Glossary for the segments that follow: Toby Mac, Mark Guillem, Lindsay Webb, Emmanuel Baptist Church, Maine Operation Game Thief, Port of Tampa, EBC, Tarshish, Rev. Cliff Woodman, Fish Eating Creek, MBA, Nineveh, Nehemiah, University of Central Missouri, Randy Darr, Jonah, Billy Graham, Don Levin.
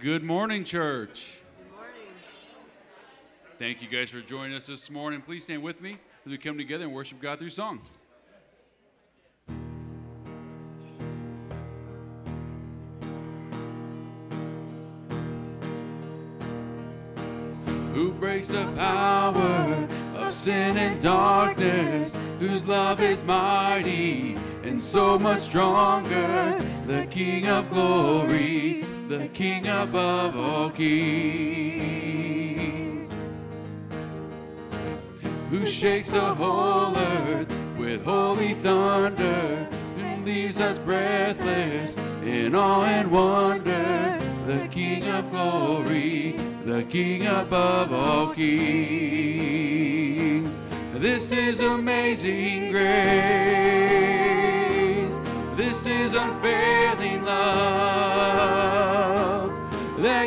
Good morning, church. Good morning. Thank you guys for joining us this morning. Please stand with me as we come together and worship God through song. Who breaks the power of sin and darkness? Whose love is mighty and so much stronger? The King of glory, the King above all kings, who shakes the whole earth with holy thunder, and leaves us breathless in awe and wonder. The King of glory, the King above all kings. This is amazing grace. This is unfailing love, that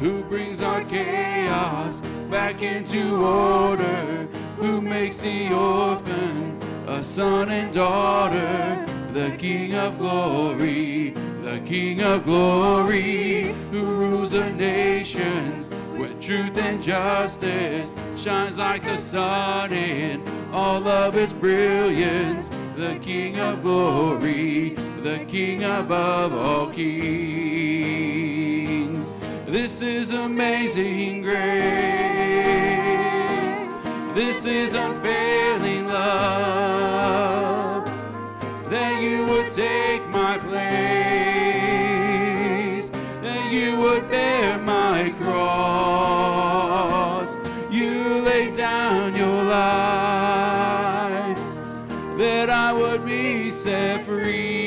Who brings our chaos back into order? Who makes the orphan a son and daughter? The King of glory, the King of glory, who rules the nations with truth and justice, shines like the sun in all of its brilliance. The King of glory, the King above all kings. This is amazing grace. This is unfailing love, that you would take my place, that you would bear my cross. You laid down your life, that I would be set free.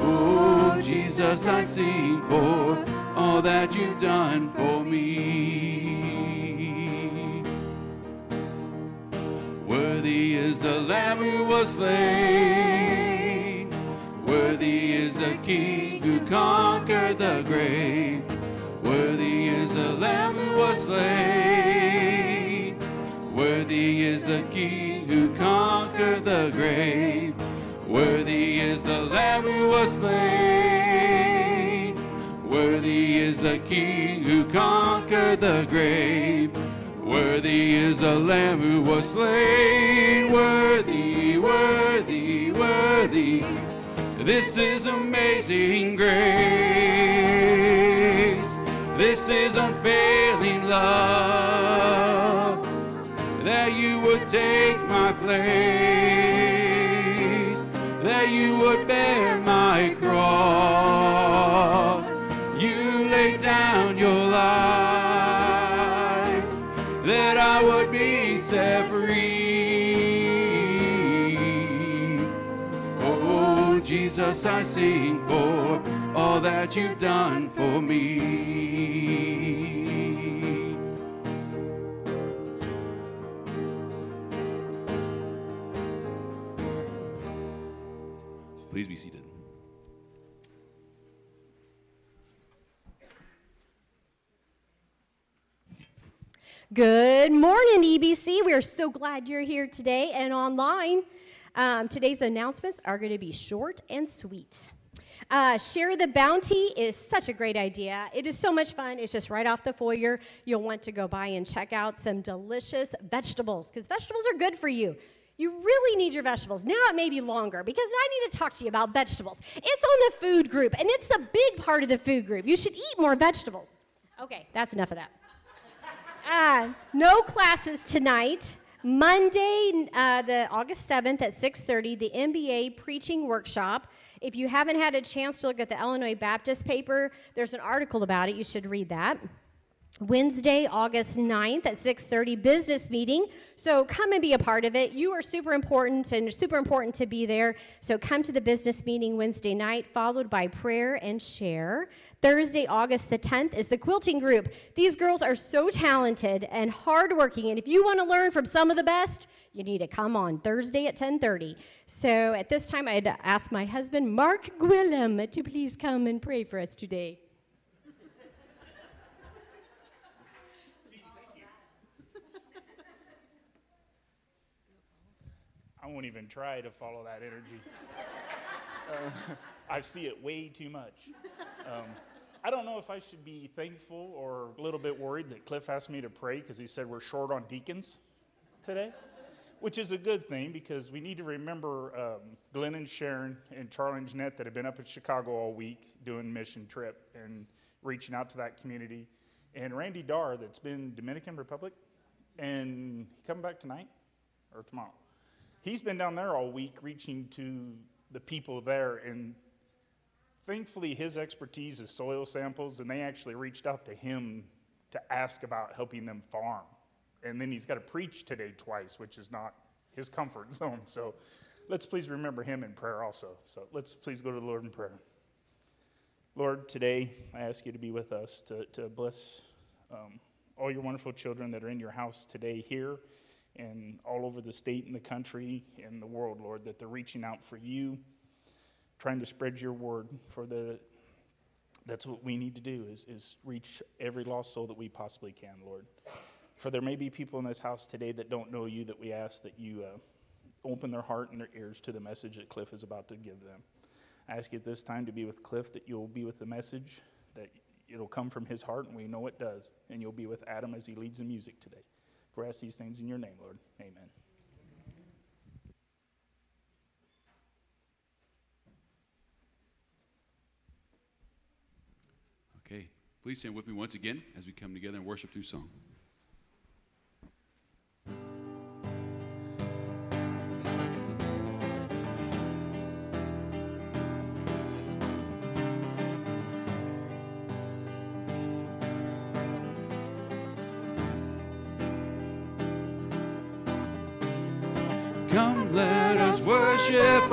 Oh, Jesus, I sing for all that you've done for me. Worthy is the Lamb who was slain. Worthy is the King who conquered the grave. Worthy is the Lamb who was slain. Worthy is the King who conquered the grave. Worthy is the Lamb who was slain. Worthy is the King who conquered the grave. Worthy is the Lamb who was slain. Worthy, worthy, worthy. This is amazing grace. This is unfailing love, that you would take my place, that you would bear my cross. You laid down your life, that I would be set free. Oh, Jesus, I sing for all that you've done for me. Please be seated. Good morning, EBC. We are so glad you're here today and online. Today's announcements are going to be short and sweet. Share the Bounty is such a great idea. It is so much fun. It's just right off the foyer. You'll want to go by and check out some delicious vegetables, because vegetables are good for you. You really need your vegetables. Now it may be longer, because I need to talk to you about vegetables. It's on the food group, and it's the big part of the food group. You should eat more vegetables. Okay, that's enough of that. No classes tonight. Monday, the August 7th at 6:30, the MBA Preaching Workshop. If you haven't had a chance to look at the Illinois Baptist paper, there's an article about it. You should read that. Wednesday, August 9th at 6:30 business meeting. So come and be a part of it. You are super important and super important to be there. So come to the business meeting Wednesday night, followed by prayer and share. Thursday, August the 10th is the quilting group. These girls are so talented and hardworking. And if you want to learn from some of the best, you need to come on Thursday at 10:30. So at this time, I'd ask my husband, Mark Guillem, to please come and pray for us today. I won't even try to follow that energy. I see it way too much. I don't know if I should be thankful or a little bit worried that Cliff asked me to pray because he said we're short on deacons today, which is a good thing because we need to remember Glenn and Sharon and Charlie and Jeanette that have been up in Chicago all week doing mission trip and reaching out to that community. And Randy Darr that's been Dominican Republic, and he coming back tonight or tomorrow. He's been down there all week reaching to the people there, and thankfully his expertise is soil samples, and they actually reached out to him to ask about helping them farm. And then he's got to preach today twice, which is not his comfort zone. So let's please remember him in prayer also. So let's please go to the Lord in prayer. Lord, today I ask you to be with us, to bless all your wonderful children that are in your house today here, and all over the state and the country and the world, Lord, that they're reaching out for you, trying to spread your word. That's what we need to do is reach every lost soul that we possibly can, Lord. For there may be people in this house today that don't know you, that we ask that you open their heart and their ears to the message that Cliff is about to give them. I ask you at this time to be with Cliff, that you'll be with the message, that it'll come from his heart, and we know it does, and you'll be with Adam as he leads the music today. We ask these things in your name, Lord. Amen. Okay, please stand with me once again as we come together and worship through song. Worship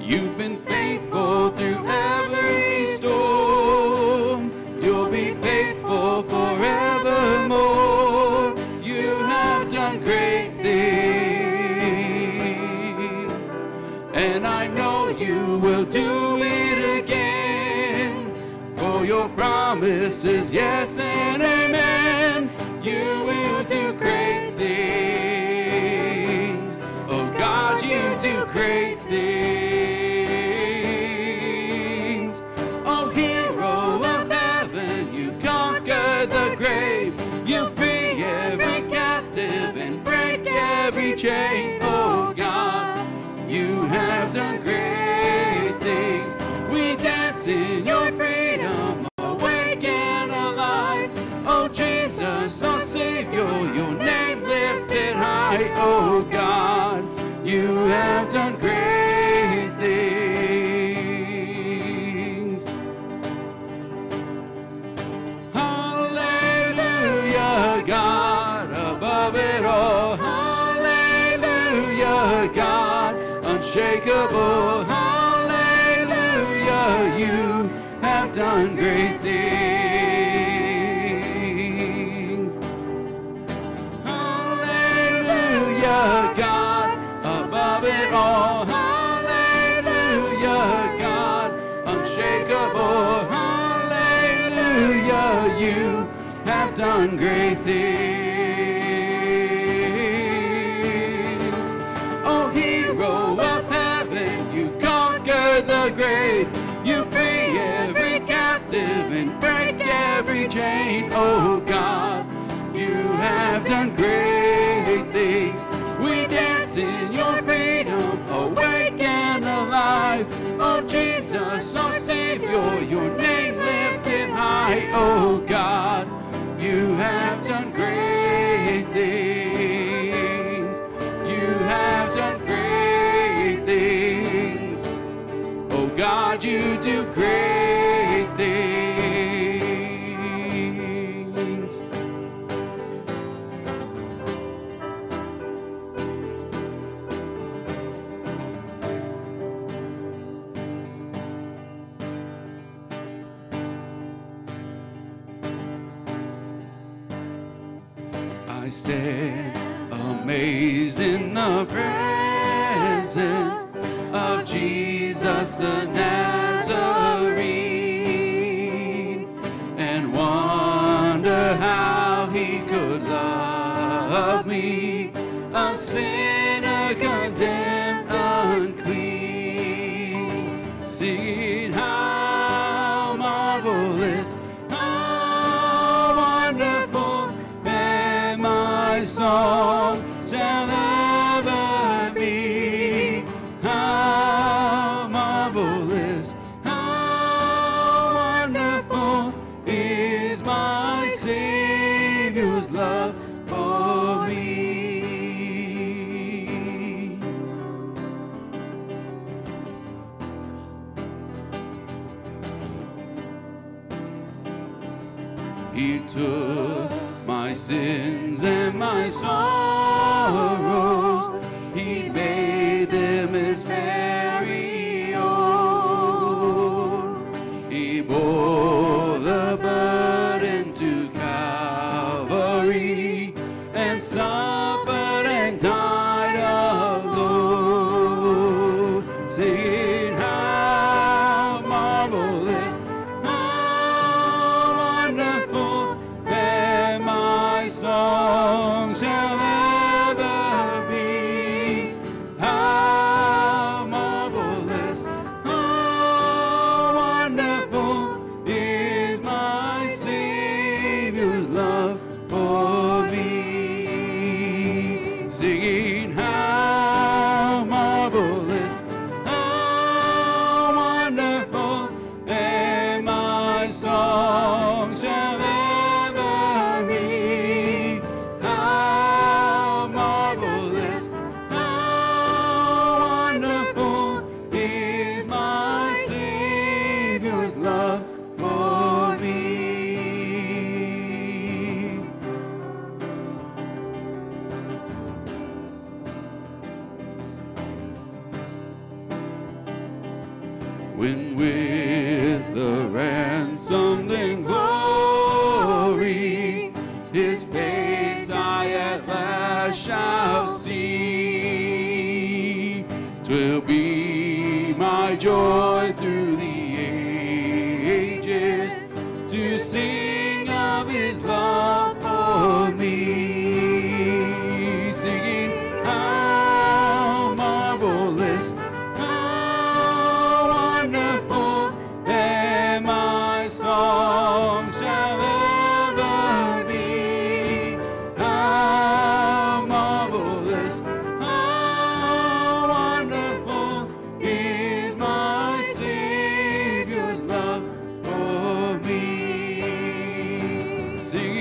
You've been faithful through every storm. You'll be faithful forevermore. You have done great things, and I know you will do it again. For your promise is yes and amen. You will do great things. Oh God, you do great things. Oh God, you have done great things. We dance in your freedom, awake and alive. Oh Jesus, our Savior, your name lifted high. Oh God, you have done great things. Hallelujah, God above it all. God, unshakable. done great things. Hallelujah, God, above it all. Hallelujah, God, unshakable. Hallelujah, you have done great things. You free every captive and break every chain, oh God. You have done great things. We dance in your freedom, awake and alive. Oh Jesus, our Savior, your name lifted high, oh God. You have done great things. You have done great things. God, you do great things. I said, amazed in the presence of Jesus the Nazarene, and wonder how he could love me, a sinner condemned unclean. See how marvelous, how wonderful, and my song shall ever be. How marvelous, how wonderful is my Savior's love for me. He took my sins and my sorrows, he made them his very own. He bore the burden to Calvary and suffered and died alone. Sing how marvelous, how wonderful, that my song shall ever be. How marvelous, how wonderful is my Savior's love for me. Singing how marvelous, how wonderful, and my song shall ever be. How marvelous, how wonderful is my Savior's love for me. When with the ransomed in glory, his face I at last shall see, 'twill be my joy through the ages to sing of his love for me. Singing how marvelous, how wonderful, and my song shall ever be. How marvelous, how wonderful is my Savior's love for me. Singing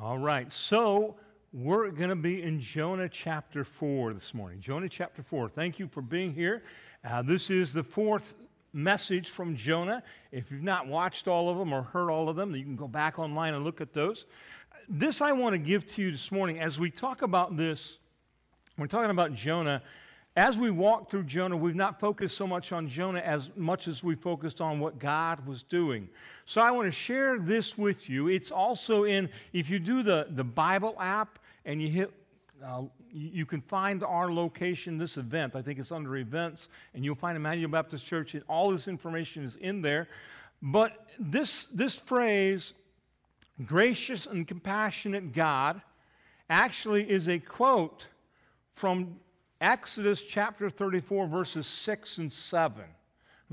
All right, so we're going to be in Jonah chapter 4 this morning. Jonah chapter 4. Thank you for being here. This is the fourth message from Jonah. If you've not watched all of them or heard all of them, you can go back online and look at those. This I want to give to you this morning. As we talk about this, we're talking about Jonah. As we walk through Jonah, we've not focused so much on Jonah as much as we focused on what God was doing. So I want to share this with you. It's also in, if you do the Bible app and you hit, you can find our location, this event. I think it's under events, and you'll find Emmanuel Baptist Church, and all this information is in there. But this phrase, gracious and compassionate God, actually is a quote from Exodus chapter 34, verses 6 and 7.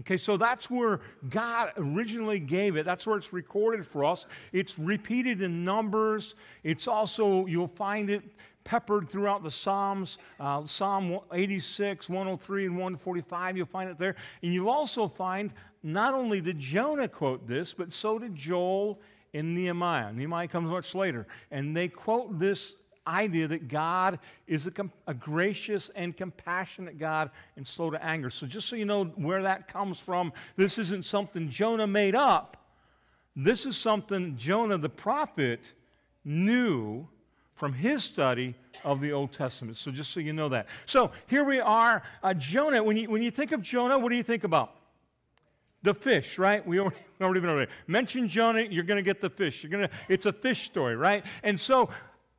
Okay, so that's where God originally gave it. That's where it's recorded for us. It's repeated in Numbers. It's also, you'll find it peppered throughout the Psalms, Psalm 86, 103, and 145. You'll find it there. And you'll also find, not only did Jonah quote this, but so did Joel and Nehemiah. Nehemiah comes much later. And they quote this idea that God is a gracious and compassionate God and slow to anger. So just so you know where that comes from, this isn't something Jonah made up. This is something Jonah the prophet knew from his study of the Old Testament. So just so you know that. So here we are, Jonah. When you think of Jonah, what do you think about? The fish, right? We already mentioned Jonah, you're going to get the fish. It's a fish story, right? And so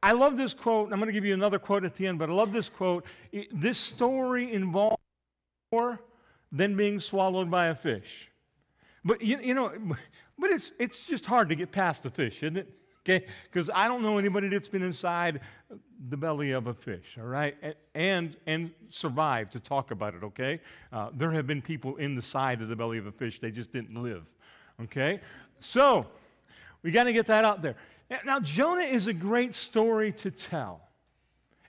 I love this quote. I'm going to give you another quote at the end, but I love this quote. This story involves more than being swallowed by a fish. But, you know, it's just hard to get past the fish, isn't it? Okay? Because I don't know anybody that's been inside the belly of a fish, all right, and survived to talk about it, okay? There have been people in the side of the belly of a fish. They just didn't live, okay? So we got to get that out there. Now, Jonah is a great story to tell.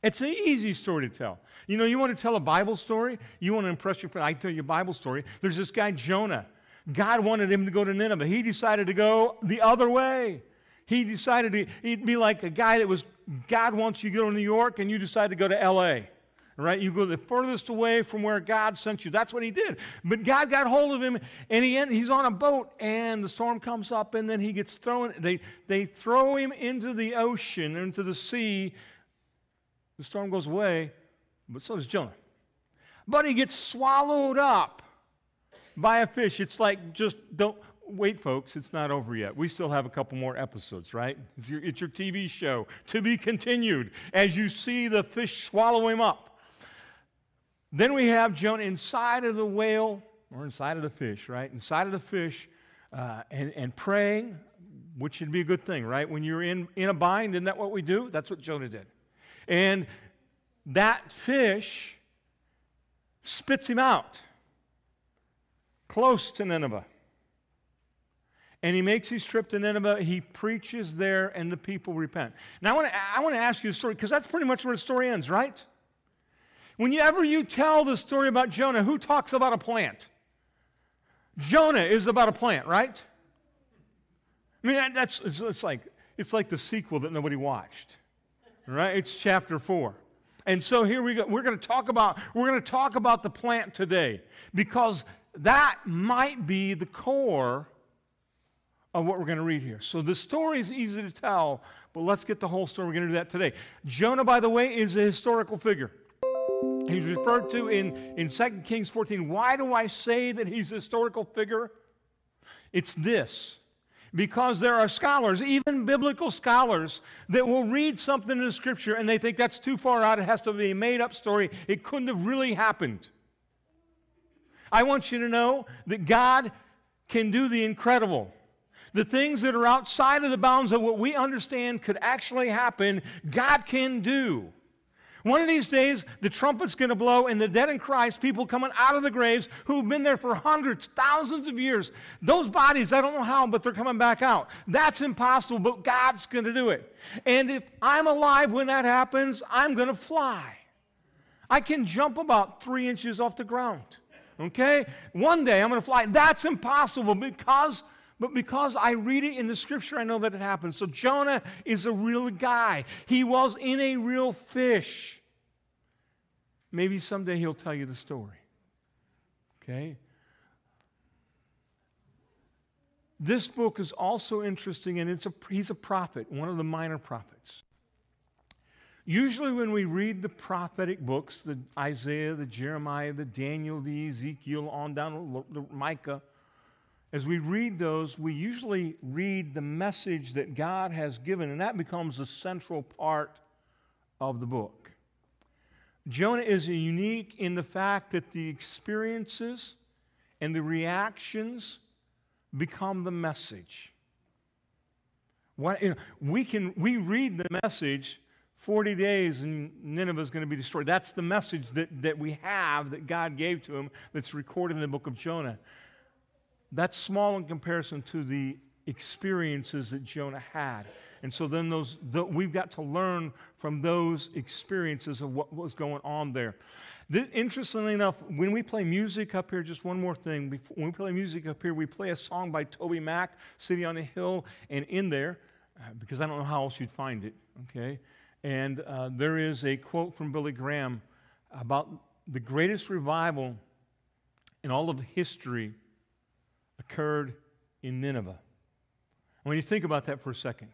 It's an easy story to tell. You know, you want to tell a Bible story? You want to impress your friend? I can tell you a Bible story. There's this guy, Jonah. God wanted him to go to Nineveh. He decided to go the other way. He decided he'd be like a guy that was, God wants you to go to New York, and you decide to go to L.A., right? You go the furthest away from where God sent you. That's what he did. But God got hold of him, and he's on a boat, and the storm comes up, and then he gets thrown. They throw him into the ocean, into the sea. The storm goes away, but so does Jonah. But he gets swallowed up by a fish. It's like, just don't. Wait, folks, it's not over yet. We still have a couple more episodes, right? It's your TV show, to be continued, as you see the fish swallow him up. Then we have Jonah inside of the whale, or inside of the fish, right? Inside of the fish, and praying, which should be a good thing, right? When you're in a bind, isn't that what we do? That's what Jonah did. And that fish spits him out, close to Nineveh. And he makes his trip to Nineveh. He preaches there, and the people repent. Now, I want to ask you a story, because that's pretty much where the story ends, right? Whenever you tell the story about Jonah, who talks about a plant? Jonah is about a plant, right? I mean, it's like the sequel that nobody watched, right? It's chapter 4. And so here we go. We're going to talk about the plant today, because that might be the core of what we're going to read here. So the story is easy to tell, but let's get the whole story. We're going to do that today. Jonah, by the way, is a historical figure. He's referred to in 2 Kings 14. Why do I say that he's a historical figure? It's this. Because there are scholars, even biblical scholars, that will read something in the Scripture and they think that's too far out. It has to be a made-up story. It couldn't have really happened. I want you to know that God can do the incredible. The things that are outside of the bounds of what we understand could actually happen, God can do. One of these days, the trumpet's going to blow, and the dead in Christ, people coming out of the graves who've been there for hundreds, thousands of years, those bodies, I don't know how, but they're coming back out. That's impossible, but God's going to do it. And if I'm alive when that happens, I'm going to fly. I can jump about 3 inches off the ground, okay? One day, I'm going to fly. That's impossible because But because I read it in the scripture, I know that it happened. So Jonah is a real guy. He was in a real fish. Maybe someday he'll tell you the story. Okay? This book is also interesting, and he's a prophet, one of the minor prophets. Usually when we read the prophetic books, the Isaiah, the Jeremiah, the Daniel, the Ezekiel, on down to Micah, as we read those, we usually read the message that God has given, and that becomes the central part of the book. Jonah is unique in the fact that the experiences and the reactions become the message. We read the message, 40 days and Nineveh is going to be destroyed. That's the message that we have that God gave to him that's recorded in the book of Jonah. That's small in comparison to the experiences that Jonah had. And so then we've got to learn from those experiences of what was going on there. Interestingly enough, when we play music up here, just one more thing. When we play music up here, we play a song by Toby Mac, City on the Hill, and in there, because I don't know how else you'd find it, okay? And there is a quote from Billy Graham about the greatest revival in all of history occurred in Nineveh. When you think about that for a second,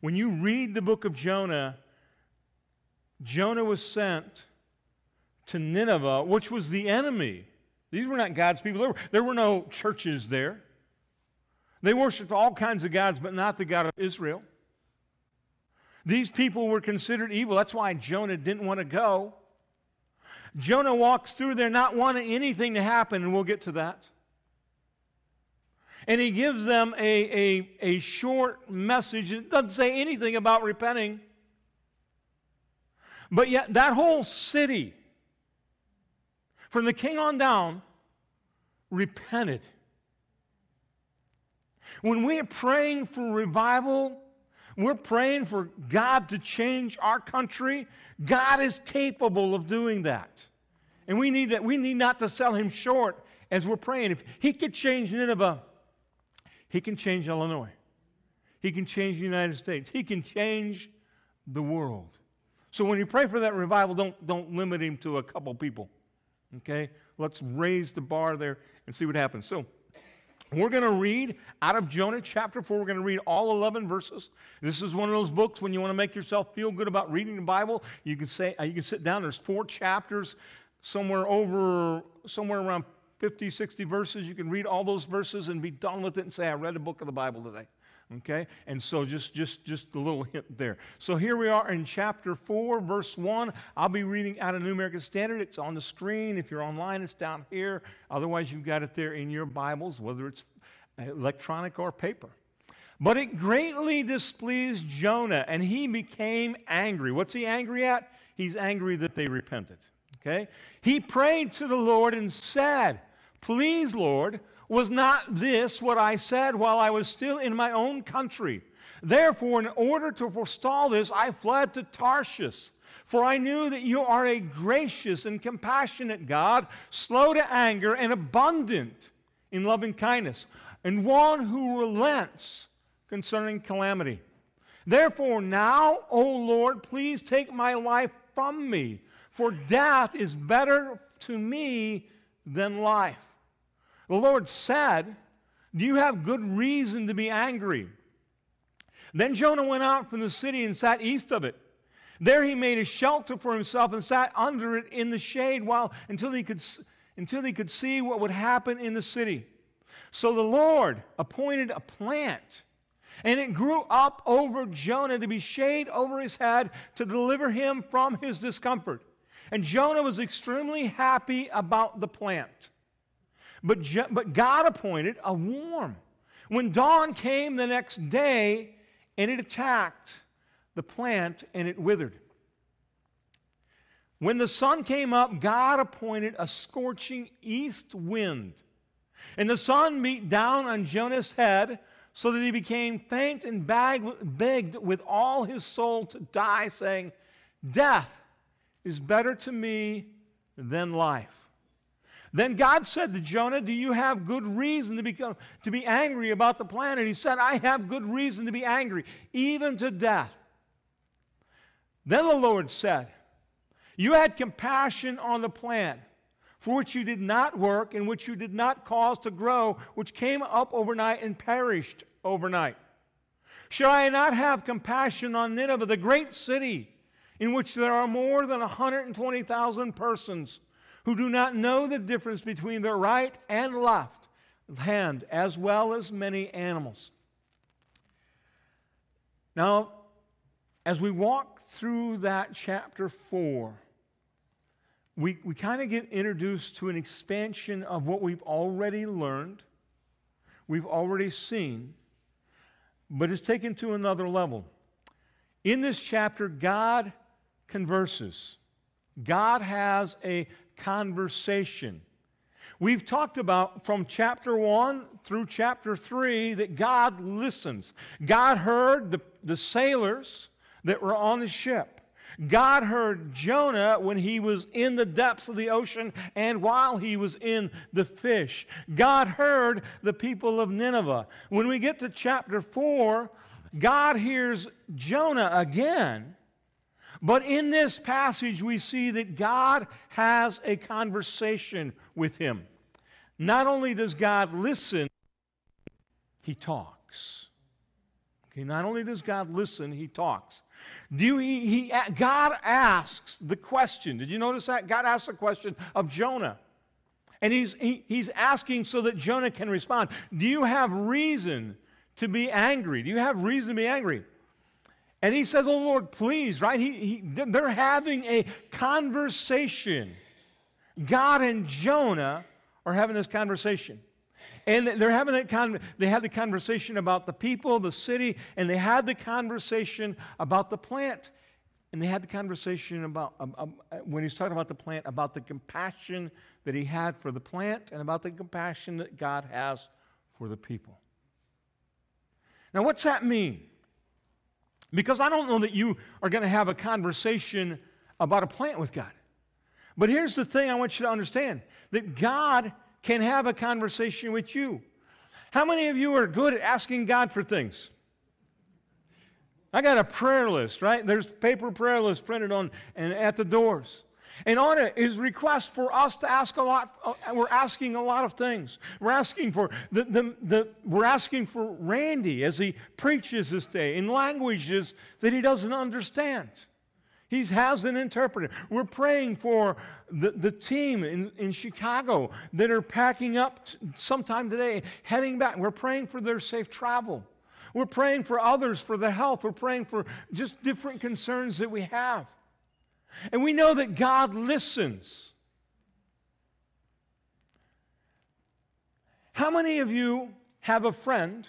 when you read the book of Jonah, Jonah was sent to Nineveh, which was the enemy. These were not God's people. There were no churches there. They worshipped all kinds of gods, but not the God of Israel. These people were considered evil. That's why Jonah didn't want to go. Jonah walks through there not wanting anything to happen, and we'll get to that. And he gives them a short message. It doesn't say anything about repenting. But yet that whole city, from the king on down, repented. When we are praying for revival, we're praying for God to change our country. God is capable of doing that. And we need that. We need not to sell him short as we're praying. If he could change Nineveh, he can change Illinois. He can change the United States. He can change the world. So when you pray for that revival, don't limit him to a couple people. Okay? Let's raise the bar there and see what happens. So we're going to read out of Jonah chapter 4. We're going to read all 11 verses. This is one of those books when you want to make yourself feel good about reading the Bible. You can sit down. There's 4 chapters, somewhere around 50, 60 verses. You can read all those verses and be done with it and say, I read a book of the Bible today. Okay? And so just a little hint there. So here we are in chapter 4, verse 1. I'll be reading out of New American Standard. It's on the screen. If you're online, it's down here. Otherwise, you've got it there in your Bibles, whether it's electronic or paper. But it greatly displeased Jonah, and he became angry. What's he angry at? He's angry that they repented. Okay? He prayed to the Lord and said, Please, Lord, was not this what I said while I was still in my own country? Therefore, in order to forestall this, I fled to Tarshish. For I knew that you are a gracious and compassionate God, slow to anger and abundant in loving kindness, and one who relents concerning calamity. Therefore, now, O Lord, please take my life from me, for death is better to me than life. The Lord said, Do you have good reason to be angry? Then Jonah went out from the city and sat east of it. There he made a shelter for himself and sat under it in the shade until he could see what would happen in the city. So the Lord appointed a plant, and it grew up over Jonah to be shade over his head to deliver him from his discomfort. And Jonah was extremely happy about the plant. But God appointed a worm. When dawn came the next day, and it attacked the plant, and it withered. When the sun came up, God appointed a scorching east wind. And the sun beat down on Jonah's head, so that he became faint and begged with all his soul to die, saying, Death is better to me than life. Then God said to Jonah, do you have good reason to be angry about the plan? And he said, I have good reason to be angry, even to death. Then the Lord said, you had compassion on the plant, for which you did not work and which you did not cause to grow, which came up overnight and perished overnight. Shall I not have compassion on Nineveh, the great city, in which there are more than 120,000 persons who do not know the difference between their right and left hand, as well as many animals? Now, as we walk through that chapter 4, we kind of get introduced to an expansion of what we've already learned, we've already seen, but it's taken to another level. In this chapter, God converses. God has a conversation. We've talked about from chapter 1 through chapter 3 that God listens. God heard the sailors that were on the ship. God heard Jonah when he was in the depths of the ocean and while he was in the fish. God heard the people of Nineveh. When we get to chapter 4, God hears Jonah again. But in this passage, we see that God has a conversation with him. Not only does God listen, he talks. Okay, not only does God listen, he talks. God asks the question. Did you notice that? God asks the question of Jonah. And he's asking so that Jonah can respond. Do you have reason to be angry? Do you have reason to be angry? And he says, oh, Lord, please, right? They're having a conversation. God and Jonah are having this conversation. And they're having they had the conversation about the people, the city, and they had the conversation about the plant. And they had the conversation about, when he's talking about the plant, about the compassion that he had for the plant and about the compassion that God has for the people. Now, what's that mean? Because I don't know that you are going to have a conversation about a plant with God. But here's the thing I want you to understand, that God can have a conversation with you. How many of you are good at asking God for things? I got a prayer list, right? There's paper prayer lists printed on and at the doors. And on it is requests for us to ask a lot. We're asking a lot of things. We're asking for we're asking for Randy as he preaches this day in languages that he doesn't understand. He has an interpreter. We're praying for the team in Chicago that are packing up sometime today, heading back. We're praying for their safe travel. We're praying for others, for their health. We're praying for just different concerns that we have. And we know that God listens. How many of you have a friend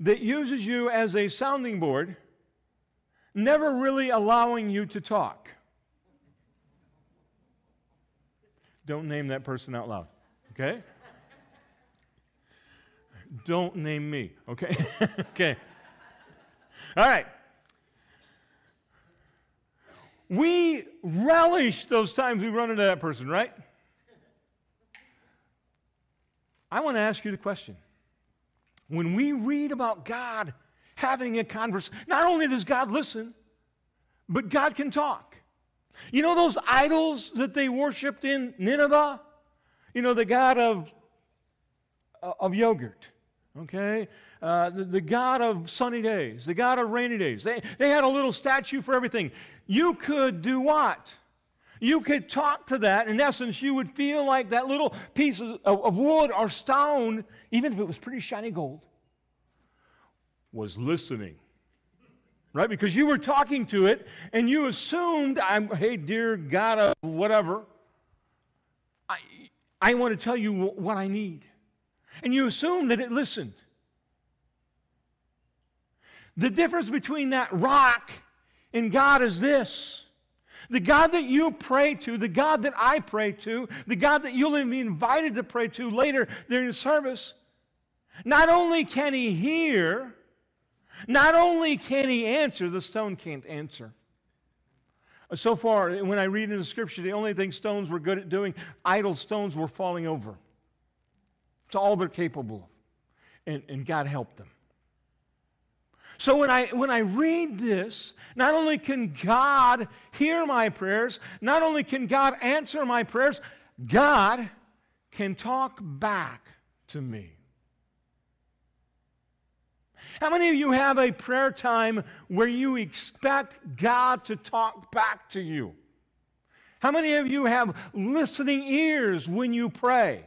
that uses you as a sounding board, never really allowing you to talk? Don't name that person out loud, okay? Don't name me, okay? Okay. All right. We relish those times we run into that person, right? I want to ask you the question. When we read about God having a conversation, not only does God listen, but God can talk. You know those idols that they worshipped in Nineveh? You know, the god of yogurt, okay? The god of sunny days, the god of rainy days. They had a little statue for everything. You could do what? You could talk to that. In essence, you would feel like that little piece of wood or stone, even if it was pretty shiny gold, was listening, right? Because you were talking to it, and you assumed, hey, dear God of whatever, I want to tell you what I need. And you assumed that it listened. The difference between that rock and God is this. The God that you pray to, the God that I pray to, the God that you'll be invited to pray to later during the service, not only can he hear, not only can he answer, the stone can't answer, So far, when I read in the Scripture, the only thing stones were good at doing, idle stones were falling over. It's all they're capable of, and God helped them. So when I read this, not only can God hear my prayers, not only can God answer my prayers, God can talk back to me. How many of you have a prayer time where you expect God to talk back to you? How many of you have listening ears when you pray?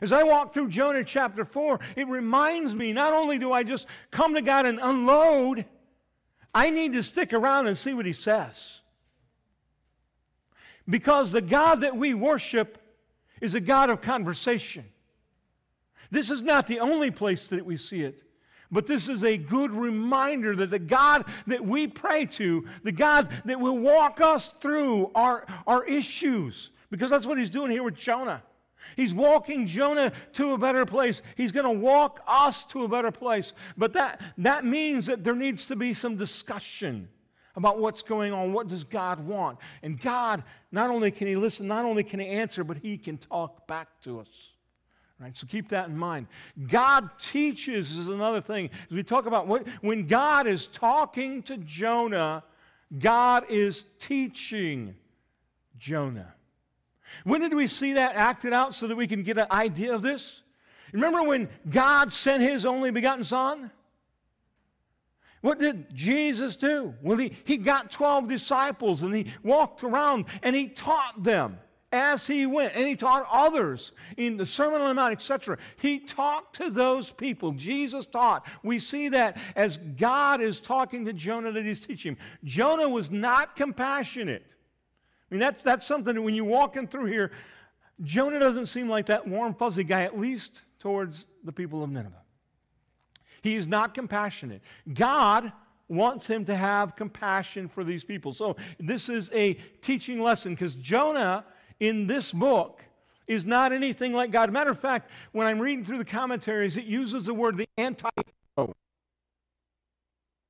As I walk through Jonah chapter 4, it reminds me, not only do I just come to God and unload, I need to stick around and see what He says. Because the God that we worship is a God of conversation. This is not the only place that we see it, but this is a good reminder that the God that we pray to, the God that will walk us through our issues, because that's what He's doing here with Jonah. He's walking Jonah to a better place. He's going to walk us to a better place. But that means that there needs to be some discussion about what's going on. What does God want? And God, not only can He listen, not only can He answer, but He can talk back to us. Right? So keep that in mind. God teaches is another thing. As we talk about when God is talking to Jonah, God is teaching Jonah. When did we see that acted out so that we can get an idea of this? Remember when God sent His only begotten Son? What did Jesus do? Well, he got 12 disciples, and He walked around, and He taught them as He went, and He taught others in the Sermon on the Mount, etc. He talked to those people. Jesus taught. We see that as God is talking to Jonah that He's teaching. Jonah was not compassionate. I mean, that's something that when you're walking through here, Jonah doesn't seem like that warm, fuzzy guy, at least towards the people of Nineveh. He is not compassionate. God wants him to have compassion for these people. So this is a teaching lesson, because Jonah in this book is not anything like God. Matter of fact, when I'm reading through the commentaries, it uses the word the anti-hero.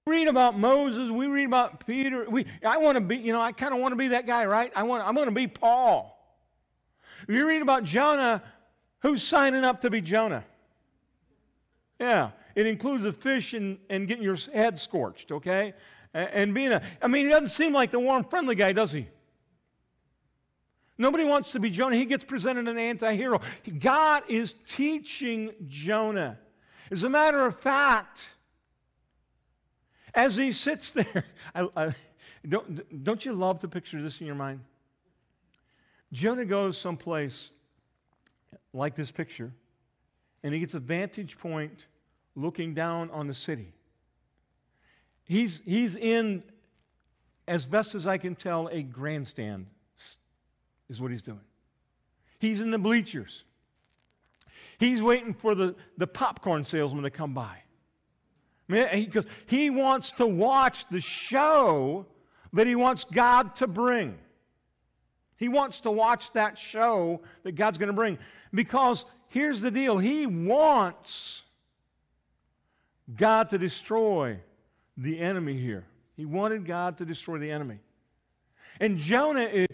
We read about Moses, we read about Peter. I want to be, I kind of want to be that guy, right? I'm going to be Paul. You read about Jonah, who's signing up to be Jonah? Yeah, it includes a fish and getting your head scorched, okay? And being he doesn't seem like the warm, friendly guy, does he? Nobody wants to be Jonah. He gets presented an anti-hero. God is teaching Jonah. As a matter of fact, as he sits there, don't you love to picture this in your mind? Jonah goes someplace like this picture, and he gets a vantage point looking down on the city. He's in, as best as I can tell, a grandstand is what he's doing. He's in the bleachers. He's waiting for the popcorn salesman to come by. Because he wants to watch the show that he wants God to bring. He wants to watch that show that God's going to bring. Because here's the deal. He wants God to destroy the enemy here. He wanted God to destroy the enemy. And Jonah,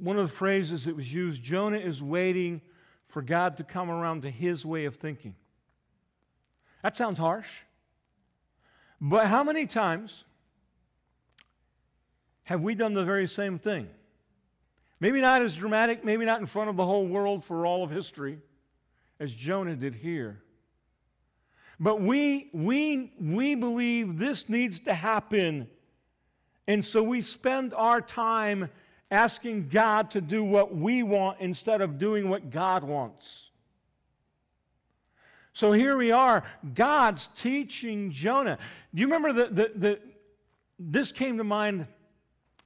one of the phrases that was used, Jonah is waiting for God to come around to his way of thinking. That sounds harsh, but how many times have we done the very same thing? Maybe not as dramatic, maybe not in front of the whole world for all of history as Jonah did here. But we believe this needs to happen, and so we spend our time asking God to do what we want instead of doing what God wants. So here we are, God's teaching Jonah. Do you remember this came to mind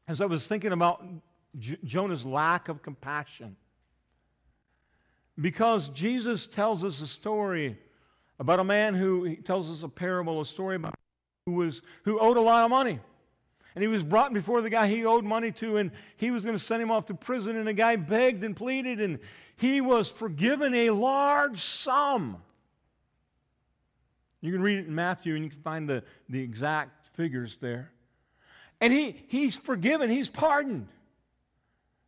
as I was thinking about Jonah's lack of compassion? Because Jesus tells us a story about a man he tells us a parable, a story about who owed a lot of money. And he was brought before the guy he owed money to, and he was going to send him off to prison, and the guy begged and pleaded, and he was forgiven a large sum. You can read it in Matthew, and you can find the exact figures there. And he's forgiven. He's pardoned.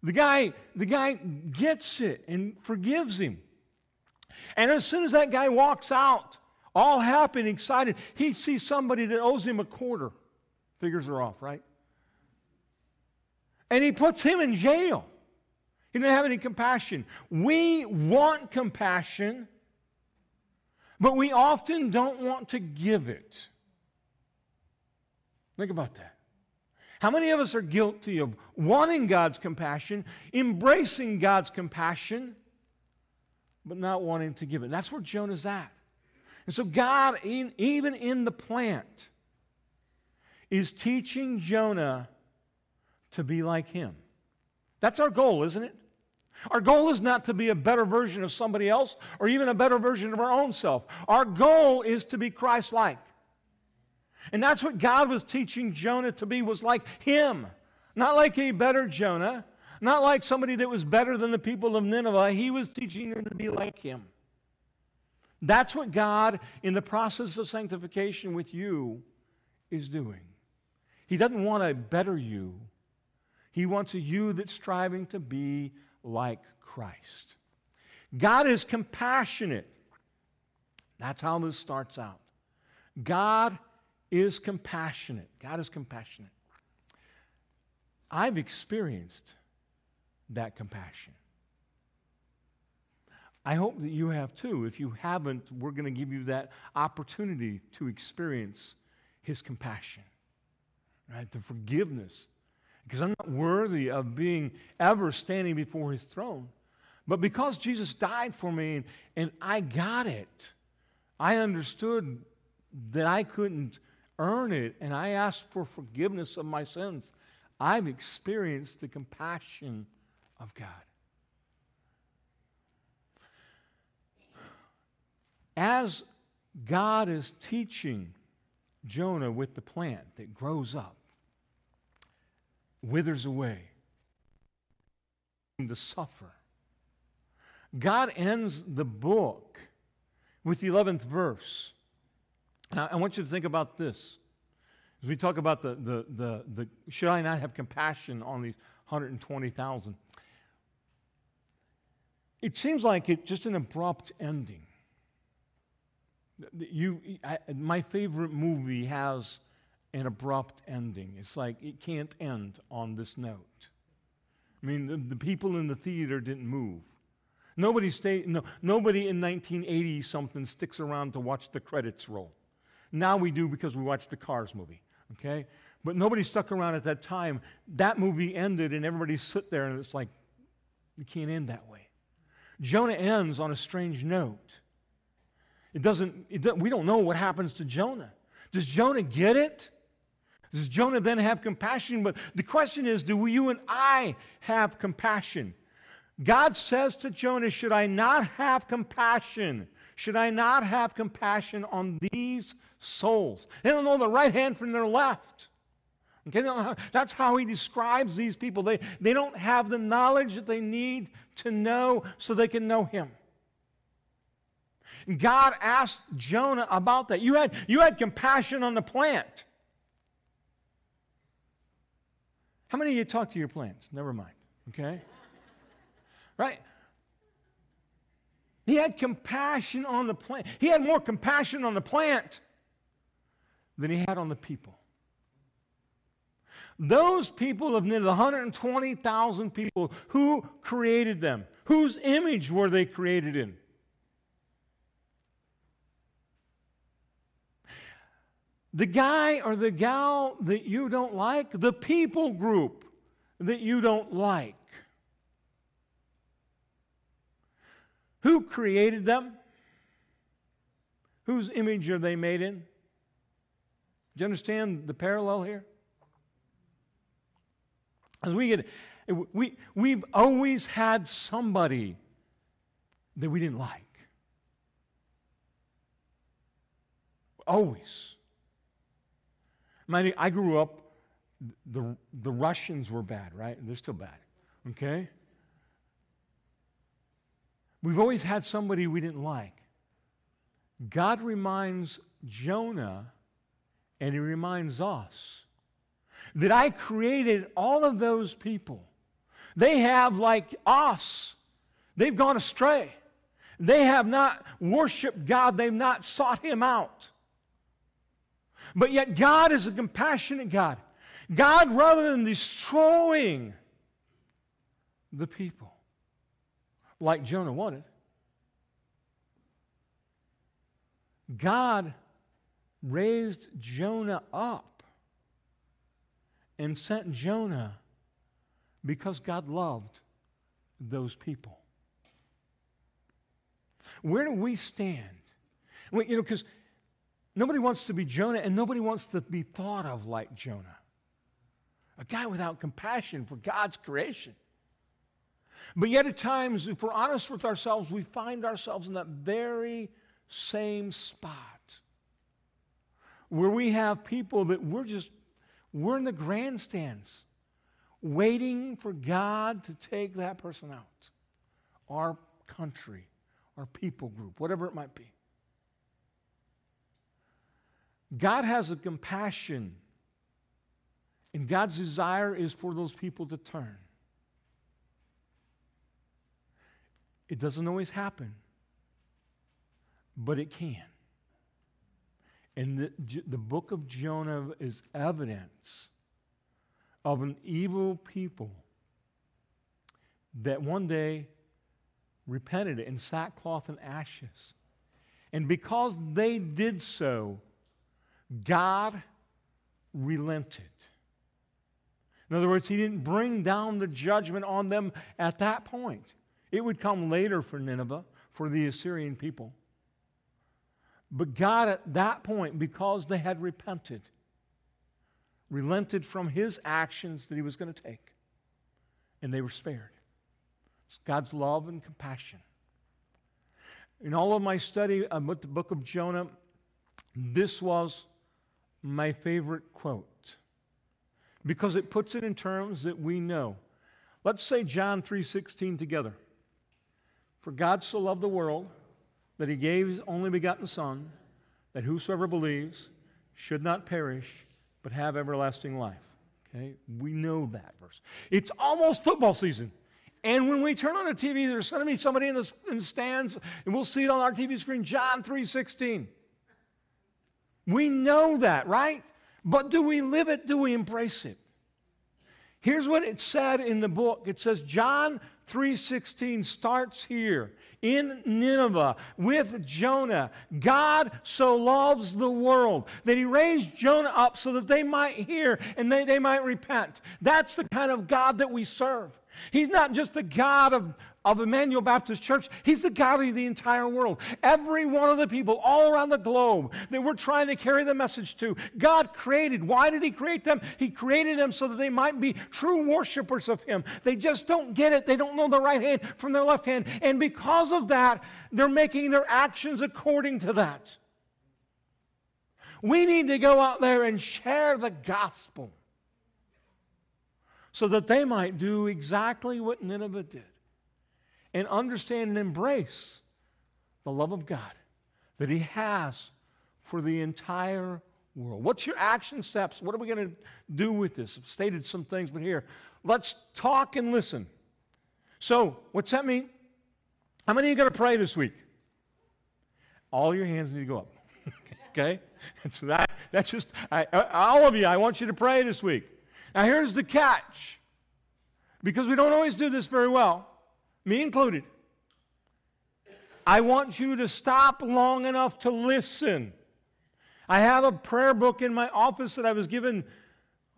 The guy gets it and forgives him. And as soon as that guy walks out, all happy and excited, he sees somebody that owes him a quarter. Figures are off, right? And he puts him in jail. He didn't have any compassion. We want compassion, but we often don't want to give it. Think about that. How many of us are guilty of wanting God's compassion, embracing God's compassion, but not wanting to give it? That's where Jonah's at. And so God, even in the plant, is teaching Jonah to be like him. That's our goal, isn't it? Our goal is not to be a better version of somebody else or even a better version of our own self. Our goal is to be Christ-like. And that's what God was teaching Jonah to be, was like him. Not like a better Jonah, not like somebody that was better than the people of Nineveh. He was teaching them to be like him. That's what God, in the process of sanctification with you, is doing. He doesn't want a better you. He wants a you that's striving to be like Christ. God is compassionate. That's how this starts out. God is compassionate. God is compassionate. I've experienced that compassion. I hope that you have too. If you haven't, we're going to give you that opportunity to experience His compassion, right? The forgiveness. Because I'm not worthy of being ever standing before His throne. But because Jesus died for me and I got it, I understood that I couldn't earn it, and I asked for forgiveness of my sins. I've experienced the compassion of God. As God is teaching Jonah with the plant that grows up, withers away, to suffer, God ends the book with the 11th verse. Now, I want you to think about this. As we talk about the should I not have compassion on these 120,000? It seems like it's just an abrupt ending. My favorite movie has an abrupt ending. It's like it can't end on this note. I mean, the people in the theater didn't move. Nobody in 1980-something sticks around to watch the credits roll. Now we do because we watched the Cars movie, okay? But nobody stuck around at that time. That movie ended, and everybody sit there, and it's like, it can't end that way. Jonah ends on a strange note. We don't know what happens to Jonah. Does Jonah get it? Does Jonah then have compassion? But the question is, do you and I have compassion? God says to Jonah, should I not have compassion? Should I not have compassion on these souls? They don't know the right hand from their left. Okay, that's how he describes these people. They don't have the knowledge that they need to know so they can know him. God asked Jonah about that. You had compassion on the plant. How many of you talk to your plants? Never mind, okay? Right? He had compassion on the plant. He had more compassion on the plant than he had on the people. Those people of nearly 120,000 people, who created them? Whose image were they created in? The guy or the gal that you don't like, the people group that you don't like. Who created them? Whose image are they made in? Do you understand the parallel here? As we've always had somebody that we didn't like. Always. I grew up, the Russians were bad, right? They're still bad, okay? We've always had somebody we didn't like. God reminds Jonah, and He reminds us that I created all of those people. They have, like us, they've gone astray. They have not worshiped God. They've not sought Him out. But yet God is a compassionate God. God, rather than destroying the people like Jonah wanted, God raised Jonah up and sent Jonah because God loved those people. Where do we stand? Well, you know, because nobody wants to be Jonah and nobody wants to be thought of like Jonah. A guy without compassion for God's creation. But yet at times, if we're honest with ourselves, we find ourselves in that very same spot where we have people that we're in the grandstands waiting for God to take that person out. Our country, our people group, whatever it might be. God has a compassion, and God's desire is for those people to turn. It doesn't always happen, but it can. And the book of Jonah is evidence of an evil people that one day repented in sackcloth and ashes. And because they did so, God relented. In other words, He didn't bring down the judgment on them at that point. It would come later for Nineveh, for the Assyrian people. But God at that point, because they had repented, relented from His actions that He was going to take. And they were spared. It's God's love and compassion. In all of my study about the book of Jonah, this was my favorite quote, because it puts it in terms that we know. Let's say John 3:16 together. For God so loved the world that He gave His only begotten Son, that whosoever believes should not perish, but have everlasting life. Okay? We know that verse. It's almost football season. And when we turn on the TV, there's going to be somebody in the stands, and we'll see it on our TV screen, John 3:16. We know that, right? But do we live it? Do we embrace it? Here's what it said in the book. It says John 3:16 starts here in Nineveh with Jonah. God so loves the world that He raised Jonah up so that they might hear and they might repent. That's the kind of God that we serve. He's not just the God of Emmanuel Baptist Church. He's the God of the entire world. Every one of the people all around the globe that we're trying to carry the message to, God created. Why did He create them? He created them so that they might be true worshipers of Him. They just don't get it. They don't know the right hand from their left hand. And because of that, they're making their actions according to that. We need to go out there and share the gospel so that they might do exactly what Nineveh did. And understand and embrace the love of God that He has for the entire world. What's your action steps? What are we going to do with this? I've stated some things, but here, let's talk and listen. So, what's that mean? How many of you are going to pray this week? All your hands need to go up. Okay? So that's just, all of you, I want you to pray this week. Now, here's the catch. Because we don't always do this very well. Me included. I want you to stop long enough to listen. I have a prayer book in my office that I was given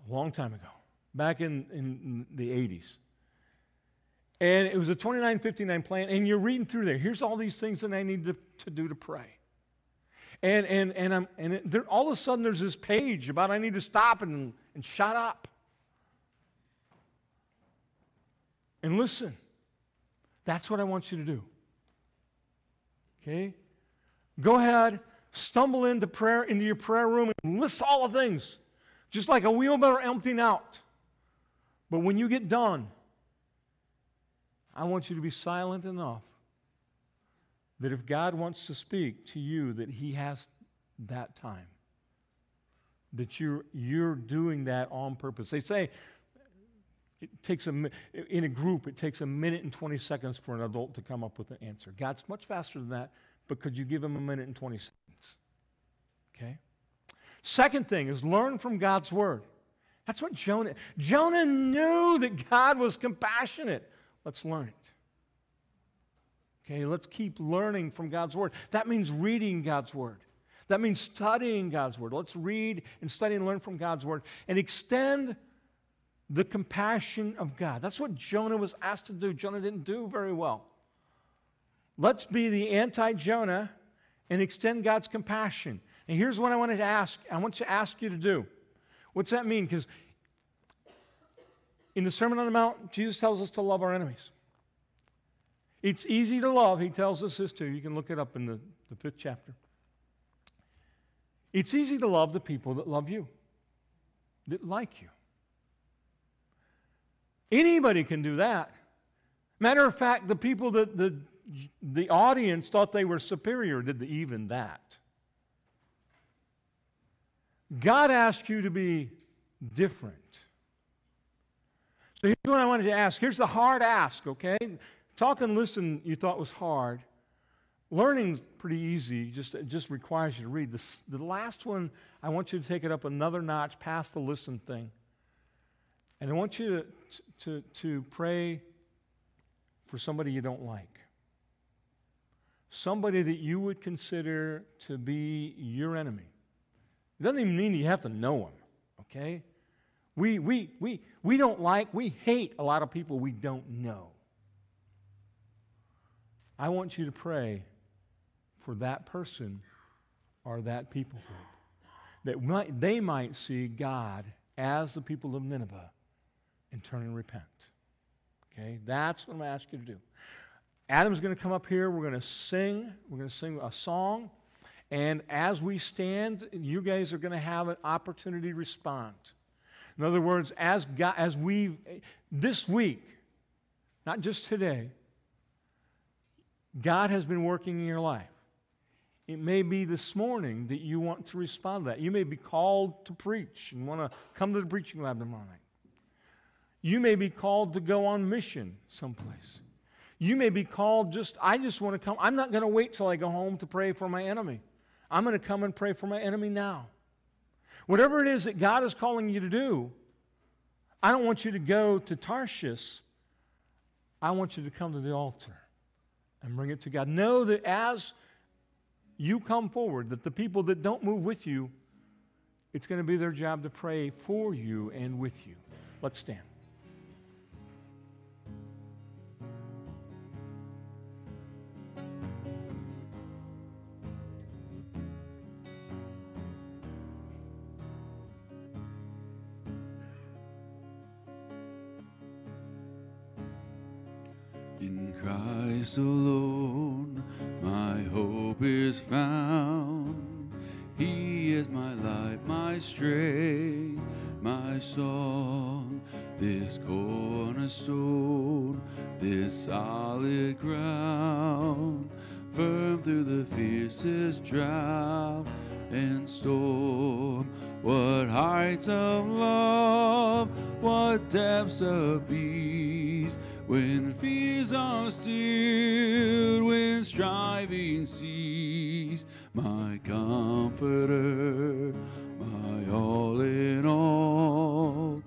a long time ago, back in the 80s. And it was a 2959 plan, and you're reading through there. Here's all these things that I need to do to pray. And all of a sudden there's this page about I need to stop and shut up. And listen. That's what I want you to do. Okay? Go ahead, stumble into your prayer room, and list all the things, just like a wheelbarrow emptying out. But when you get done, I want you to be silent enough that if God wants to speak to you, that He has that time. that you're doing that on purpose. They say it takes a minute and 20 seconds for an adult to come up with an answer. God's much faster than that, but could you give him a minute and 20 seconds? Okay? Second thing is learn from God's word. That's what Jonah knew that God was compassionate. Let's learn it. Okay, let's keep learning from God's word. That means reading God's word. That means studying God's word. Let's read and study and learn from God's word and extend the compassion of God. That's what Jonah was asked to do. Jonah didn't do very well. Let's be the anti-Jonah and extend God's compassion. And here's what I wanted to ask. I want to ask you to do. What's that mean? Because in the Sermon on the Mount, Jesus tells us to love our enemies. It's easy to love. He tells us this too. You can look it up in the 5th chapter. It's easy to love the people that love you, that like you. Anybody can do that. Matter of fact, the people that the audience thought they were superior did even that. God asked you to be different. So here's what I wanted to ask. Here's the hard ask, okay? Talk and listen you thought was hard. Learning's pretty easy. It just requires you to read. The last one, I want you to take it up another notch past the listen thing. And I want you to pray for somebody you don't like. Somebody that you would consider to be your enemy. It doesn't even mean you have to know them, okay? We don't like, we hate a lot of people we don't know. I want you to pray for that person or that people group, that they might see God as the people of Nineveh and turn and repent, okay? That's what I'm going to ask you to do. Adam's going to come up here. We're going to sing a song. And as we stand, you guys are going to have an opportunity to respond. In other words, this week, not just today, God has been working in your life. It may be this morning that you want to respond to that. You may be called to preach and want to come to the preaching lab tomorrow night. You may be called to go on mission someplace. You may be called I just want to come. I'm not going to wait till I go home to pray for my enemy. I'm going to come and pray for my enemy now. Whatever it is that God is calling you to do, I don't want you to go to Tarshish. I want you to come to the altar and bring it to God. Know that as you come forward, that the people that don't move with you, it's going to be their job to pray for you and with you. Let's stand. Christ alone, my hope is found. He is my light, my strength, my song. This cornerstone, this solid ground, firm through the fiercest drought and storm. What heights of love, what depths of peace, when fears are stilled, when striving cease. My comforter, my all in all,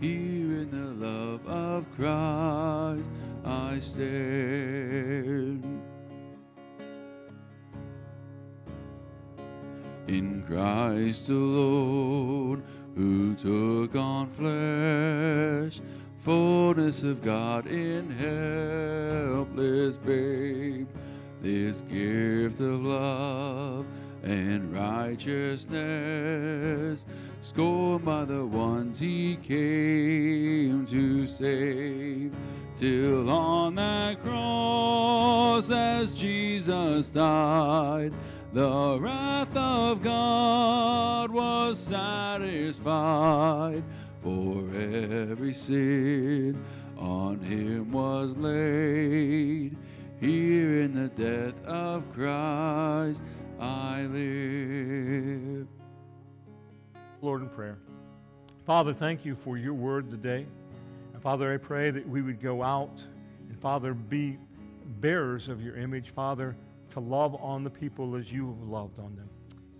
here in the love of Christ I stand. In Christ alone, who took on flesh, fullness of God in helpless babe, this gift of love and righteousness, scorned by the ones he came to save. Till on that cross, as Jesus died, the wrath of God was satisfied. For every sin on him was laid. Here in the death of Christ I live. Lord in prayer. Father, thank you for your word today. And Father, I pray that we would go out and, Father, be bearers of your image, Father, to love on the people as you have loved on them.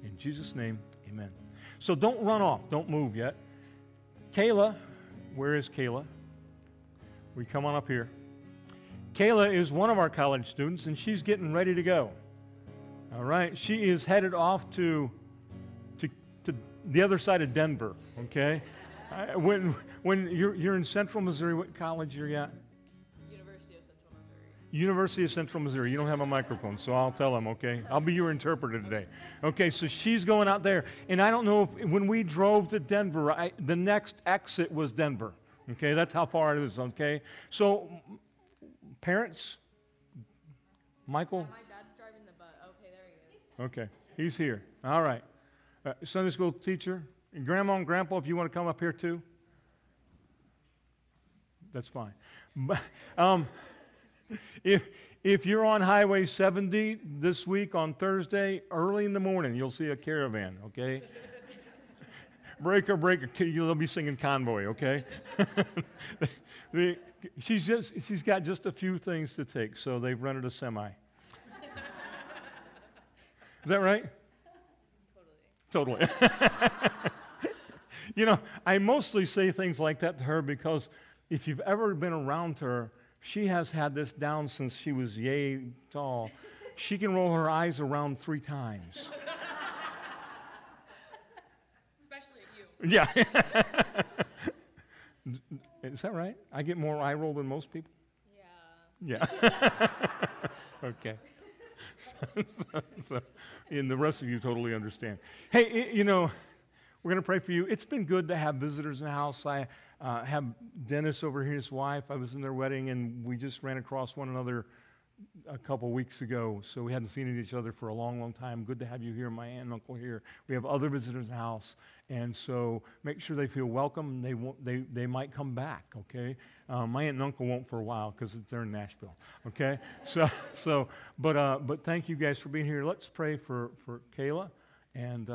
In Jesus' name, amen. So don't run off. Don't move yet. Kayla, where is Kayla? We come on up here. Kayla is one of our college students, and she's getting ready to go. All right, she is headed off to the other side of Denver, okay? When you're in Central Missouri, what college are you at? University of Central Missouri. University of Central Missouri. You don't have a microphone, so I'll tell them, okay? I'll be your interpreter today. Okay, so she's going out there, and I don't know if when we drove to Denver, the next exit was Denver, okay? That's how far it is, okay? So parents, Michael? Okay, he's here. All right. Sunday school teacher, and Grandma and Grandpa, if you want to come up here too, that's fine. But, if you're on Highway 70 this week on Thursday, early in the morning, you'll see a caravan, okay? Breaker, breaker, you'll be singing Convoy, okay? She's got just a few things to take, so they've rented a semi. Is that right? Totally. You know, I mostly say things like that to her because if you've ever been around her, she has had this down since she was yay tall. She can roll her eyes around 3 times. Especially at you. Yeah. Is that right? I get more eye roll than most people? Yeah. Yeah. Okay. And the rest of you totally understand. Hey, you know, we're going to pray for you. It's been good to have visitors in the house. I have Dennis over here, his wife. I was in their wedding, and we just ran across one another a couple weeks ago, so we hadn't seen each other for a long, long time. Good to have you here, my aunt and uncle here. We have other visitors in the house, and so make sure they feel welcome. They won't, they might come back, okay? My aunt and uncle won't for a while because they're in Nashville, okay? But thank you guys for being here. Let's pray for Kayla, and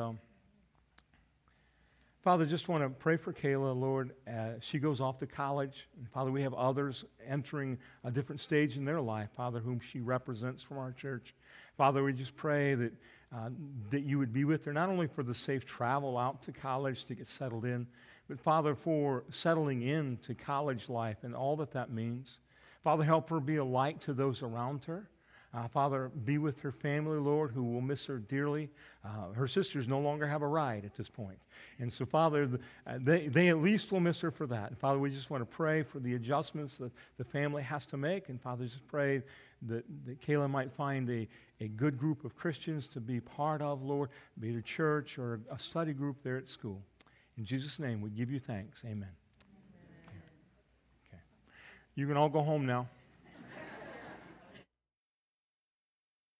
Father, just want to pray for Kayla, Lord, as she goes off to college. And Father, we have others entering a different stage in their life, Father, whom she represents from our church. Father, we just pray that you would be with her, not only for the safe travel out to college to get settled in, but, Father, for settling into college life and all that means. Father, help her be a light to those around her. Father, be with her family, Lord, who will miss her dearly. Her sisters no longer have a ride at this point. And so, Father, they at least will miss her for that. And, Father, we just want to pray for the adjustments that the family has to make. And, Father, just pray that Kayla might find a good group of Christians to be part of, Lord, be it a church or a study group there at school. In Jesus' name, we give you thanks. Amen. Amen. Okay. You can all go home now.